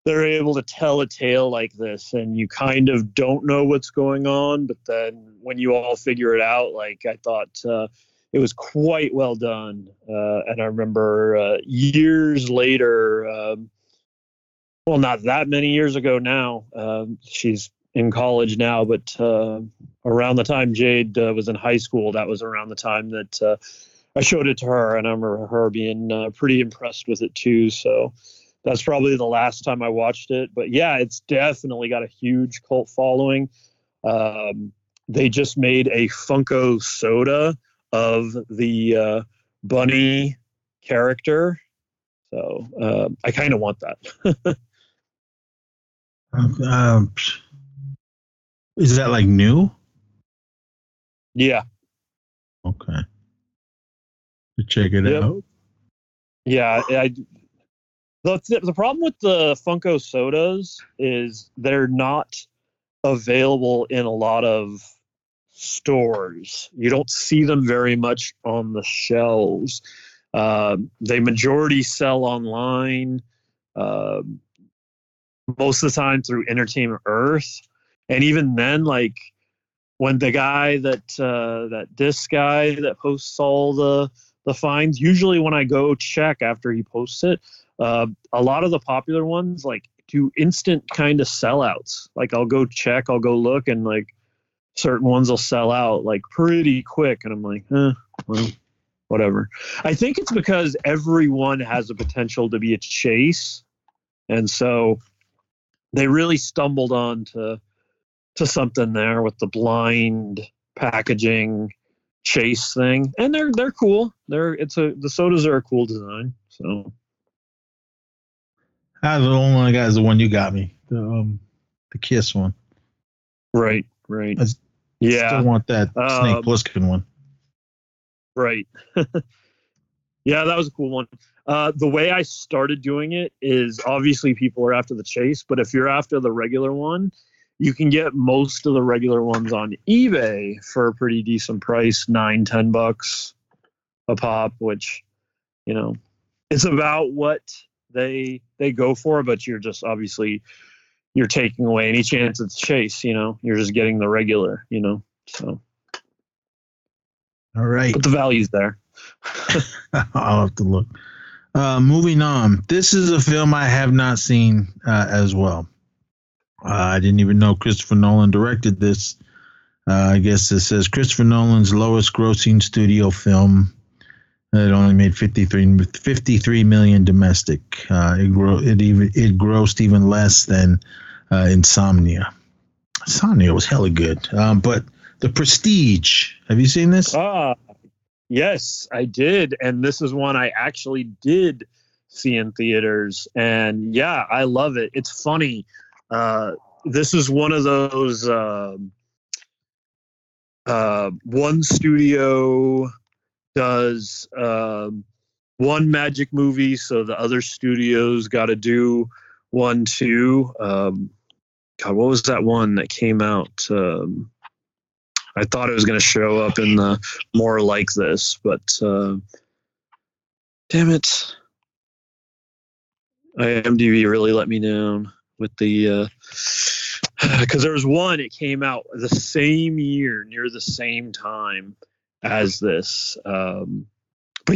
they're able to tell a tale like this and you kind of don't know what's going on, but then when you all figure it out, like I thought it was quite well done. And I remember years later, well, not that many years ago now, she's in college now, but around the time Jade was in high school, that was around the time that I showed it to her, and I remember her being pretty impressed with it too. So that's probably the last time I watched it. But yeah, it's definitely got a huge cult following. They just made a Funko soda of the bunny character. So I kind of want that. Is that like new? Yeah. Okay. To check it out. Yeah. The problem with the Funko sodas is they're not available in a lot of stores. You don't see them very much on the shelves. They majority sell online, most of the time through Entertainment Earth. And even then, like when the guy that posts all the finds, usually when I go check after he posts it, a lot of the popular ones like do instant kind of sellouts. Like I'll go check, I'll go look, and like certain ones will sell out like pretty quick. And I'm like, well, whatever. I think it's because everyone has the potential to be a chase. And so they really stumbled on to something there with the blind packaging chase thing. And they're cool. The sodas are a cool design. So I was the only one I got is the one you got me. The Kiss one. Right. I still want that Snake Plissken one. Right. Yeah, that was a cool one. The way I started doing it is obviously people are after the chase, but if you're after the regular one, you can get most of the regular ones on eBay for a pretty decent price, $9-10 a pop, which, you know, it's about what they go for, but you're just obviously you're taking away any chance it's chase, you know, you're just getting the regular, you know, so. All right. But the value's there. I'll have to look. Moving on. This is a film I have not seen as well. I didn't even know Christopher Nolan directed this. I guess it says Christopher Nolan's lowest grossing studio film. It only made $53 million domestic. It grossed even less than Insomnia. Insomnia was hella good. But The Prestige. Have you seen this? Yes, I did. And this is one I actually did see in theaters. And yeah, I love it. It's funny. This is one of those one studio does one magic movie, so the other studio's got to do one too. God, what was that one that came out? I thought it was going to show up in the more like this, but damn it, IMDb really let me down. With the because there was one, it came out the same year, near the same time as this. But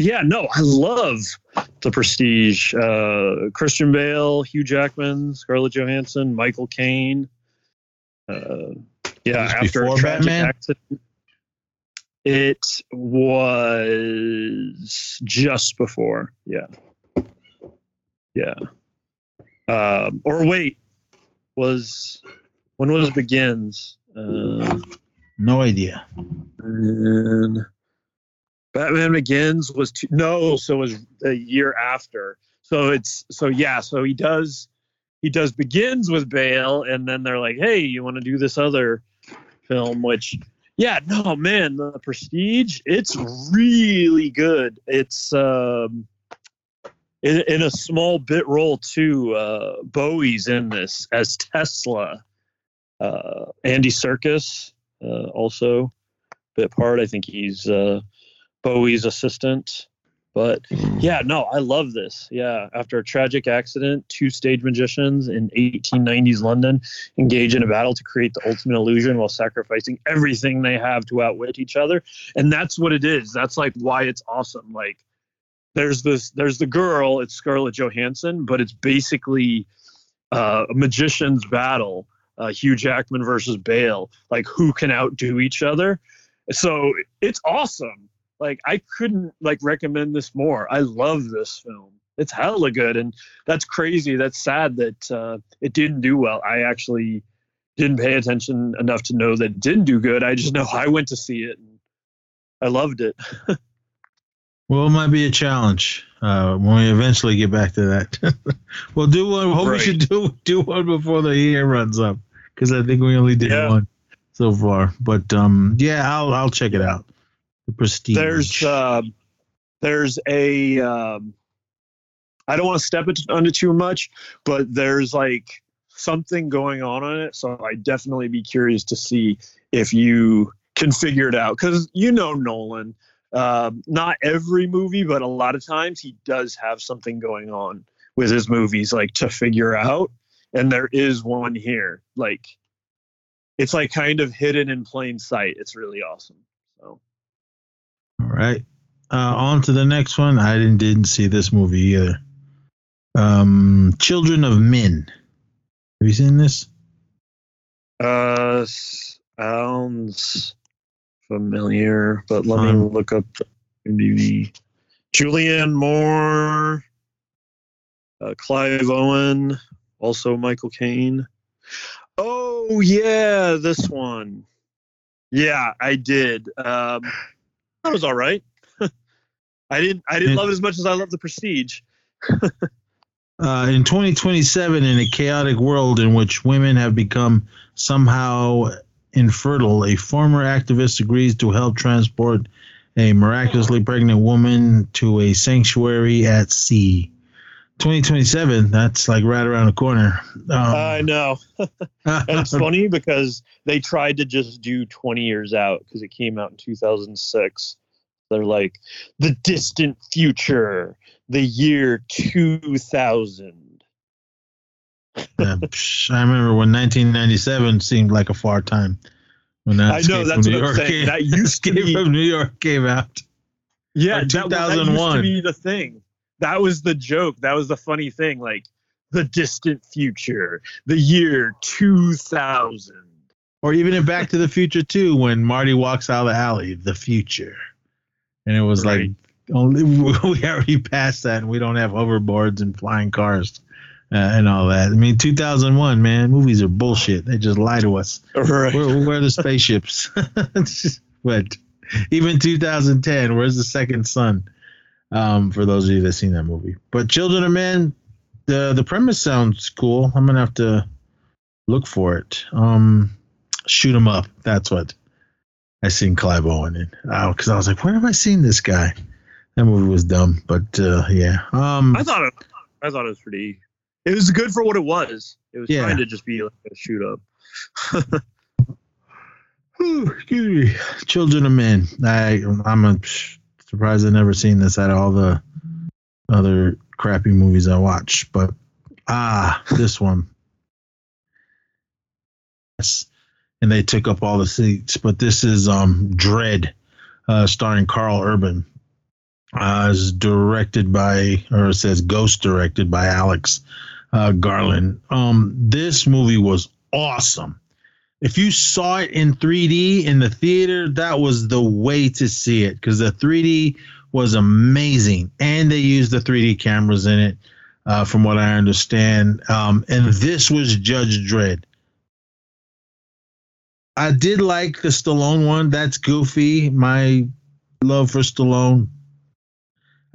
yeah, no, I love The Prestige. Christian Bale, Hugh Jackman, Scarlett Johansson, Michael Caine. Yeah, after a tragic accident, it was just before. Yeah. When was Begins? No idea. Batman Begins was so it was a year after. So he does Begins with Bale, and then they're like, hey, you want to do this other film? Which, yeah, no man, The Prestige, it's really good. It's in a small bit role too. Bowie's in this as Tesla. Andy Serkis also bit part. I think he's Bowie's assistant. But yeah, no, I love this. Yeah. After a tragic accident, two stage magicians in 1890s London engage in a battle to create the ultimate illusion while sacrificing everything they have to outwit each other. And that's what it is. That's like why it's awesome. Like there's the girl, it's Scarlett Johansson, but it's basically a magician's battle, Hugh Jackman versus Bale, like who can outdo each other. So it's awesome. Like, I couldn't, like, recommend this more. I love this film. It's hella good, and that's crazy. That's sad that it didn't do well. I actually didn't pay attention enough to know that it didn't do good. I just know I went to see it, and I loved it. Well, it might be a challenge when we eventually get back to that. We'll do one. Hope we should do one before the year runs up, because I think we only did one so far. But, yeah, I'll check it out. Prestige. There's a I don't want to step it under too much, but there's like something going on in it, so I'd definitely be curious to see if you can figure it out, because you know Nolan, not every movie, but a lot of times he does have something going on with his movies, like to figure out, and there is one here. Like it's like kind of hidden in plain sight. It's really awesome. So. All right. On to the next one. I didn't see this movie either. Children of Men. Have you seen this? Sounds familiar, but let me look up the Julianne Moore, Clive Owen, also Michael Caine. Oh, yeah, this one. Yeah, I did. That was all right. I didn't love it as much as I love The Prestige. In 2027, in a chaotic world in which women have become somehow infertile, a former activist agrees to help transport a miraculously pregnant woman to a sanctuary at sea. 2027, that's like right around the corner. I know. And it's funny because they tried to just do 20 years out because it came out in 2006. They're like, the distant future, the year 2000. Yeah, I remember when 1997 seemed like a far time. When that I know, that's what I'm saying. That used to be from New York came out. Yeah, 2001. That used to be the thing. That was the joke. That was the funny thing. Like the distant future, the year 2000. Or even in Back to the Future 2, when Marty walks out of the alley, the future. And it was like, only, we already passed that and we don't have hoverboards and flying cars and all that. I mean, 2001, man, movies are bullshit. They just lie to us. Right. Where are the spaceships? But even 2010, where's the second sun? For those of you that seen that movie. But Children of Men, the premise sounds cool. I'm gonna have to look for it. Shoot 'em up. That's what I seen Clive Owen in. Oh, because I was like, where have I seen this guy? That movie was dumb, but yeah. I thought it was pretty. It was good for what it was. It was trying to just be like a shoot up. Excuse me. Children of Men. I'm surprised I've never seen this out of all the other crappy movies I watch. But, this one. Yes. And they took up all the seats. But this is Dread, starring Carl Urban. It's directed by, or it says ghost directed by Alex Garland. This movie was awesome. If you saw it in 3D in the theater, that was the way to see it, because the 3D was amazing. And they used the 3D cameras in it, from what I understand. And this was Judge Dredd. I did like the Stallone one. That's goofy. My love for Stallone.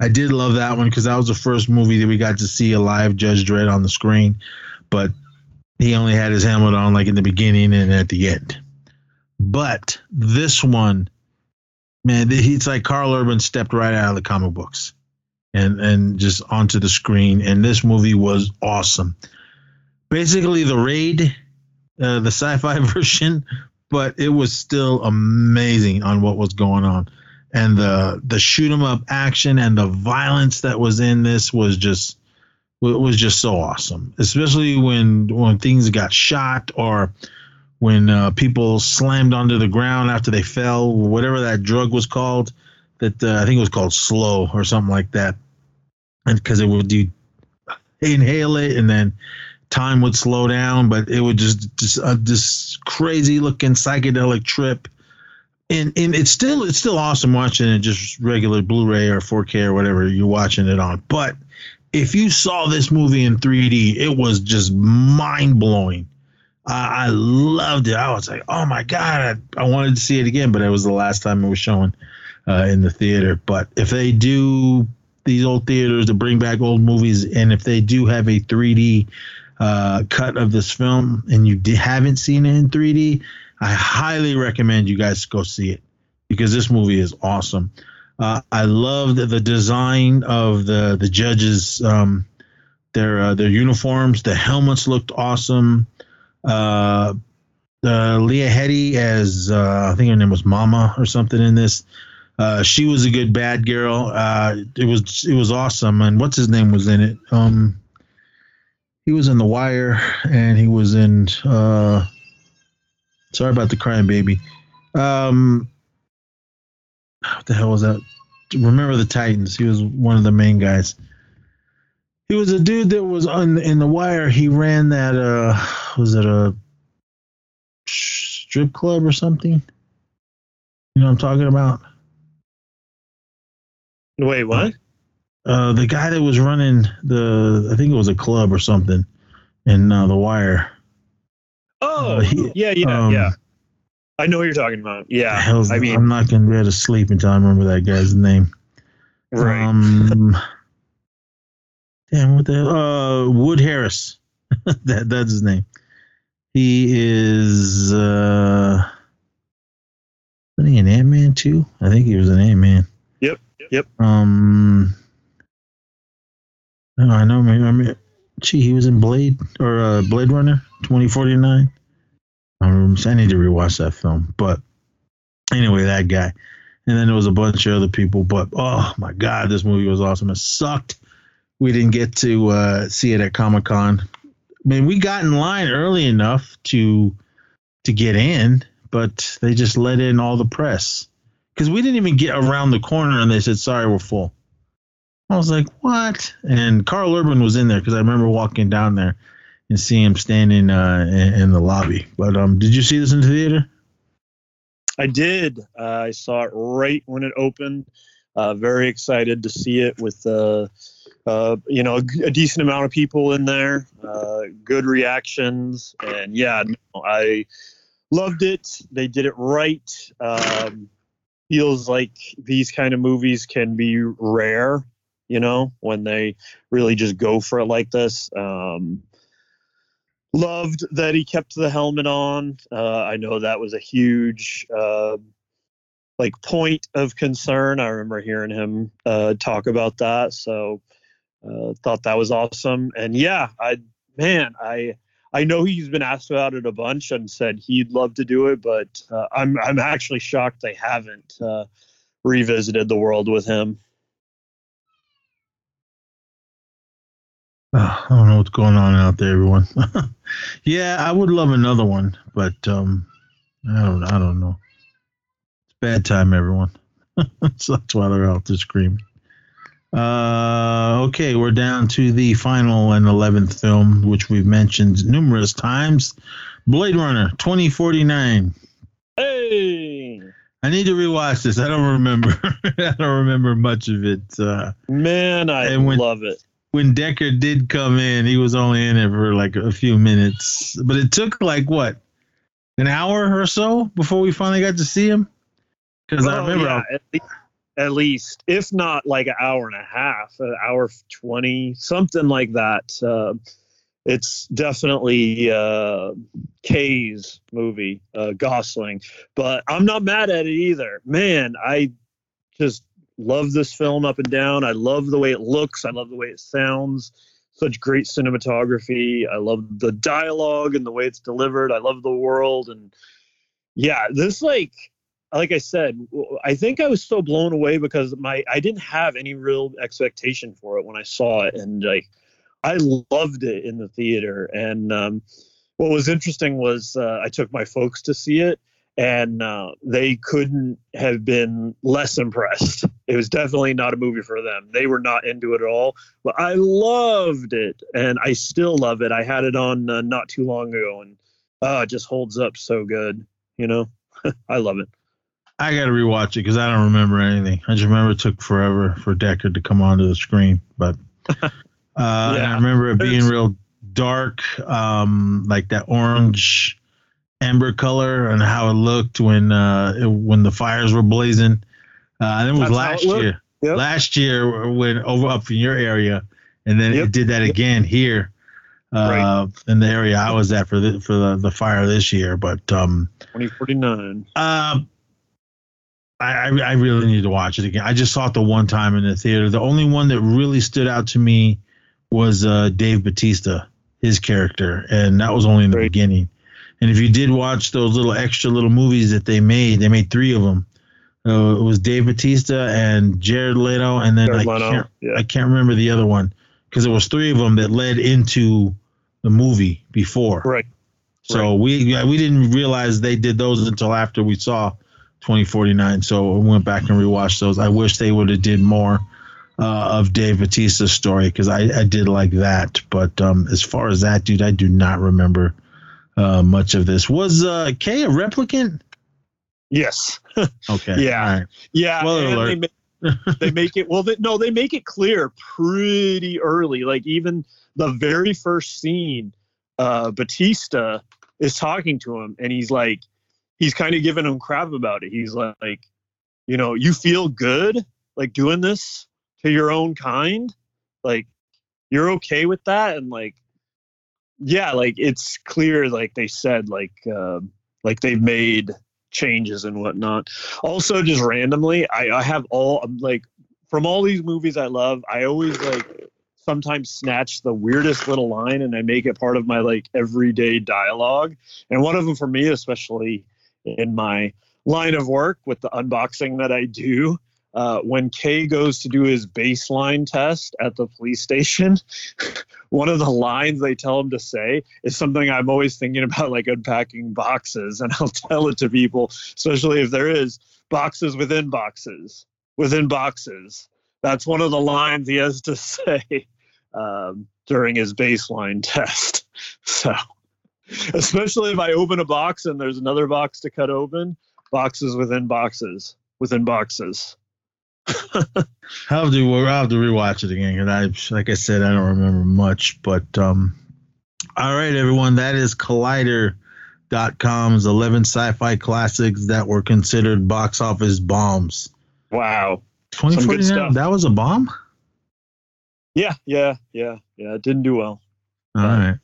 I did love that one because that was the first movie that we got to see a live Judge Dredd on the screen. But he only had his helmet on like in the beginning and at the end. But this one, man, it's like Carl Urban stepped right out of the comic books. and just onto the screen. And this movie was awesome. Basically, The Raid, the sci-fi version, but it was still amazing on what was going on. And the shoot 'em up action and the violence that was in this was just, it was just so awesome. Especially when things got shot, or when people slammed onto the ground after they fell, whatever that drug was called, that I think it was called Slow or something like that. And because it would do, inhale it and then time would slow down, but it would just this crazy looking psychedelic trip. And it's still awesome watching it just regular Blu-ray or 4K or whatever you're watching it on. But if you saw this movie in 3D, it was just mind-blowing. I loved it. I was like, oh, my God, I wanted to see it again, but it was the last time it was shown in the theater. But if they do these old theaters to bring back old movies, and if they do have a 3D cut of this film and you haven't seen it in 3D, I highly recommend you guys go see it, because this movie is awesome. I loved the design of the judges, their uniforms. The helmets looked awesome. Leah Headey as I think her name was Mama or something in this. She was a good bad girl. It was awesome. And what's his name was in it? He was in The Wire, and he was in. Sorry about the crying baby. What the hell was that? Remember the Titans. He was one of the main guys. He was a dude that was in The Wire. He ran that, was it a strip club or something? You know what I'm talking about? Wait, what? The guy that was running I think it was a club or something in The Wire. Oh, yeah. I know what you're talking about. Yeah, I'm not going to be able to sleep until I remember that guy's name. Right. Damn, what the hell? Wood Harris. That's his name. He is wasn't he an Ant-Man too? I think he was an Ant-Man. Yep. I know. Maybe. Gee, he was in Blade or Blade Runner 2049. I need to rewatch that film. But anyway, that guy. And then there was a bunch of other people. But, oh, my God, this movie was awesome. It sucked we didn't get to see it at Comic-Con. I mean, we got in line early enough to get in, but they just let in all the press. Because we didn't even get around the corner, and they said, sorry, we're full. I was like, what? And Carl Urban was in there, because I remember walking down there and see him standing in the lobby. But did you see this in the theater? I did. I saw it right when it opened. Very excited to see it with a decent amount of people in there. Good reactions, and I loved it. They did it right. Feels like these kind of movies can be rare, when they really just go for it like this. Loved that he kept the helmet on. I know that was a huge point of concern. I remember hearing him talk about that. So thought that was awesome. And I know he's been asked about it a bunch and said he'd love to do it, but I'm actually shocked they haven't revisited the world with him. I don't know what's going on out there, everyone. Yeah, I would love another one, but I don't know. It's bad time, everyone. So that's why they're out there screaming. Okay, we're down to the final and 11th film, which we've mentioned numerous times. Blade Runner 2049. Hey! I need to rewatch this. I don't remember. I don't remember much of it. Man, I love it. When Deckard did come in, he was only in it for like a few minutes. But it took an hour or so before we finally got to see him? Because I remember. Yeah, at least, if not like an hour and a half, an hour 20, something like that. It's definitely Kay's movie, Gosling. But I'm not mad at it either. Man, I just love this film up and down. I love the way it looks. I love the way it sounds. Such great cinematography. I love the dialogue and the way it's delivered. I love the world. And yeah, this, like I said, I think I was so blown away because I didn't have any real expectation for it when I saw it. And like, I loved it in the theater. And what was interesting was I took my folks to see it, and they couldn't have been less impressed. It was definitely not a movie for them. They were not into it at all, but I loved it, and I still love it. I had it on not too long ago, and it just holds up so good. You know, I love it. I got to rewatch it because I don't remember anything. I just remember it took forever for Deckard to come onto the screen, but yeah. I remember it being real dark, like that orange amber color, and how it looked when the fires were blazing. And it was last year. Yep. Last year when over up in your area, and then it did that again here in the area I was at for the fire this year. But 2049. I really need to watch it again. I just saw it the one time in the theater. The only one that really stood out to me was Dave Bautista, his character, and that was only in the beginning. And if you did watch those little extra little movies that they made three of them. It was Dave Bautista and Jared Leto, and then I can't remember the other one because it was three of them that led into the movie before. Right. So we didn't realize they did those until after we saw 2049. So we went back and rewatched those. I wish they would have did more of Dave Bautista's story because I did like that. But as far as that, dude, I do not remember much of this. Was Kay a replicant? Yes. Okay. Yeah. Right. Yeah. Well, they make it clear pretty early. Like even the very first scene, Bautista is talking to him, and he's kind of giving him crap about it. He's like, you know, you feel good like doing this to your own kind, like you're okay with that, and like, yeah, like it's clear, like they said, like they've made changes and whatnot. Also, just randomly, I have from all these movies I love, I always sometimes snatch the weirdest little line and I make it part of my everyday dialogue. And one of them for me, especially in my line of work with the unboxing that I do, when Kay goes to do his baseline test at the police station, one of the lines they tell him to say is something I'm always thinking about, like unpacking boxes. And I'll tell it to people, especially if there is boxes within boxes, within boxes. That's one of the lines he has to say during his baseline test. So, especially if I open a box and there's another box to cut open, boxes within boxes, within boxes. I'll have to rewatch it again because I, like I said, I don't remember much. But all right, everyone, that is Collider.com's 11 sci-fi classics that were considered box office bombs. Wow, 2049. That was a bomb. Yeah. It didn't do well. All right,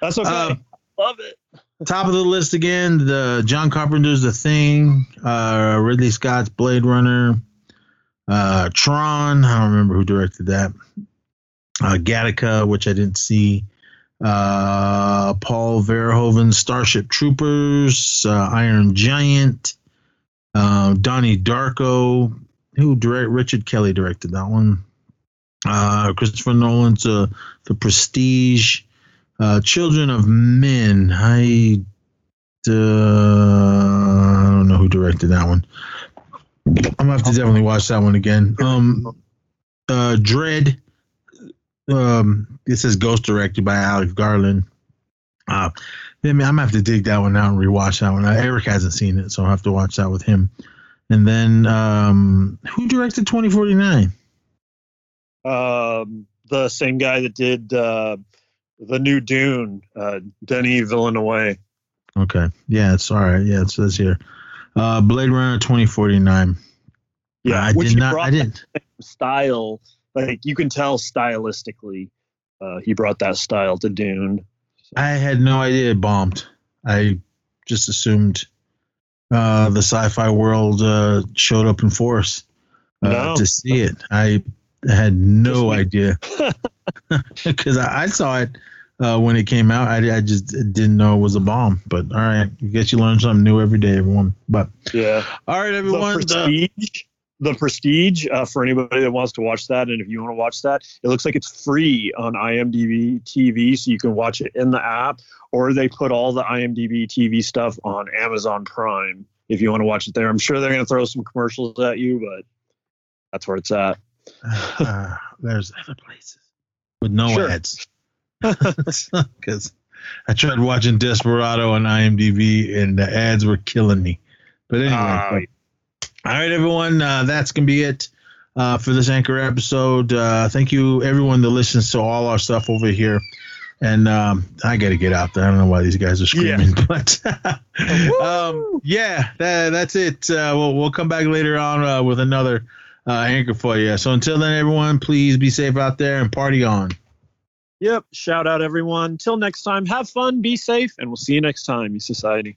that's okay. Love it. Top of the list again: the John Carpenter's The Thing, Ridley Scott's Blade Runner. Tron, I don't remember who directed that. Gattaca, which I didn't see. Paul Verhoeven's Starship Troopers, Iron Giant, Donnie Darko, Richard Kelly directed that one. Christopher Nolan's The Prestige, Children of Men. I don't know who directed that one. I'm gonna have to definitely watch that one again. Dread. It says Ghost directed by Alec Garland. I'm gonna have to dig that one out and rewatch that one. Eric hasn't seen it, so I'll have to watch that with him. And then, who directed 2049? The same guy that did the new Dune, Denis Villeneuve. Okay, yeah, it's all right. Yeah, it says here. Blade Runner 2049. Yeah, I didn't. Style, you can tell stylistically, he brought that style to Dune. So. I had no idea it bombed. I just assumed the sci-fi world showed up in force. to see it. I had no idea because I saw it when it came out. I just didn't know it was a bomb. But all right, I guess you learn something new every day, everyone. But yeah, all right, everyone. The Prestige, for anybody that wants to watch that, and if you want to watch that, it looks like it's free on IMDb TV, so you can watch it in the app, or they put all the IMDb TV stuff on Amazon Prime if you want to watch it there. I'm sure they're going to throw some commercials at you, but that's where it's at. There's other places with no ads. Because I tried watching Desperado on IMDb, and the ads were killing me. But anyway... All right, everyone, that's going to be it for this Anchor episode. Thank you, everyone, that listens to all our stuff over here. And I got to get out there. I don't know why these guys are screaming. Yeah. But, that's it. We'll come back later on with another Anchor for you. So until then, everyone, please be safe out there and party on. Yep. Shout out, everyone. Till next time, have fun, be safe, and we'll see you next time, E Society.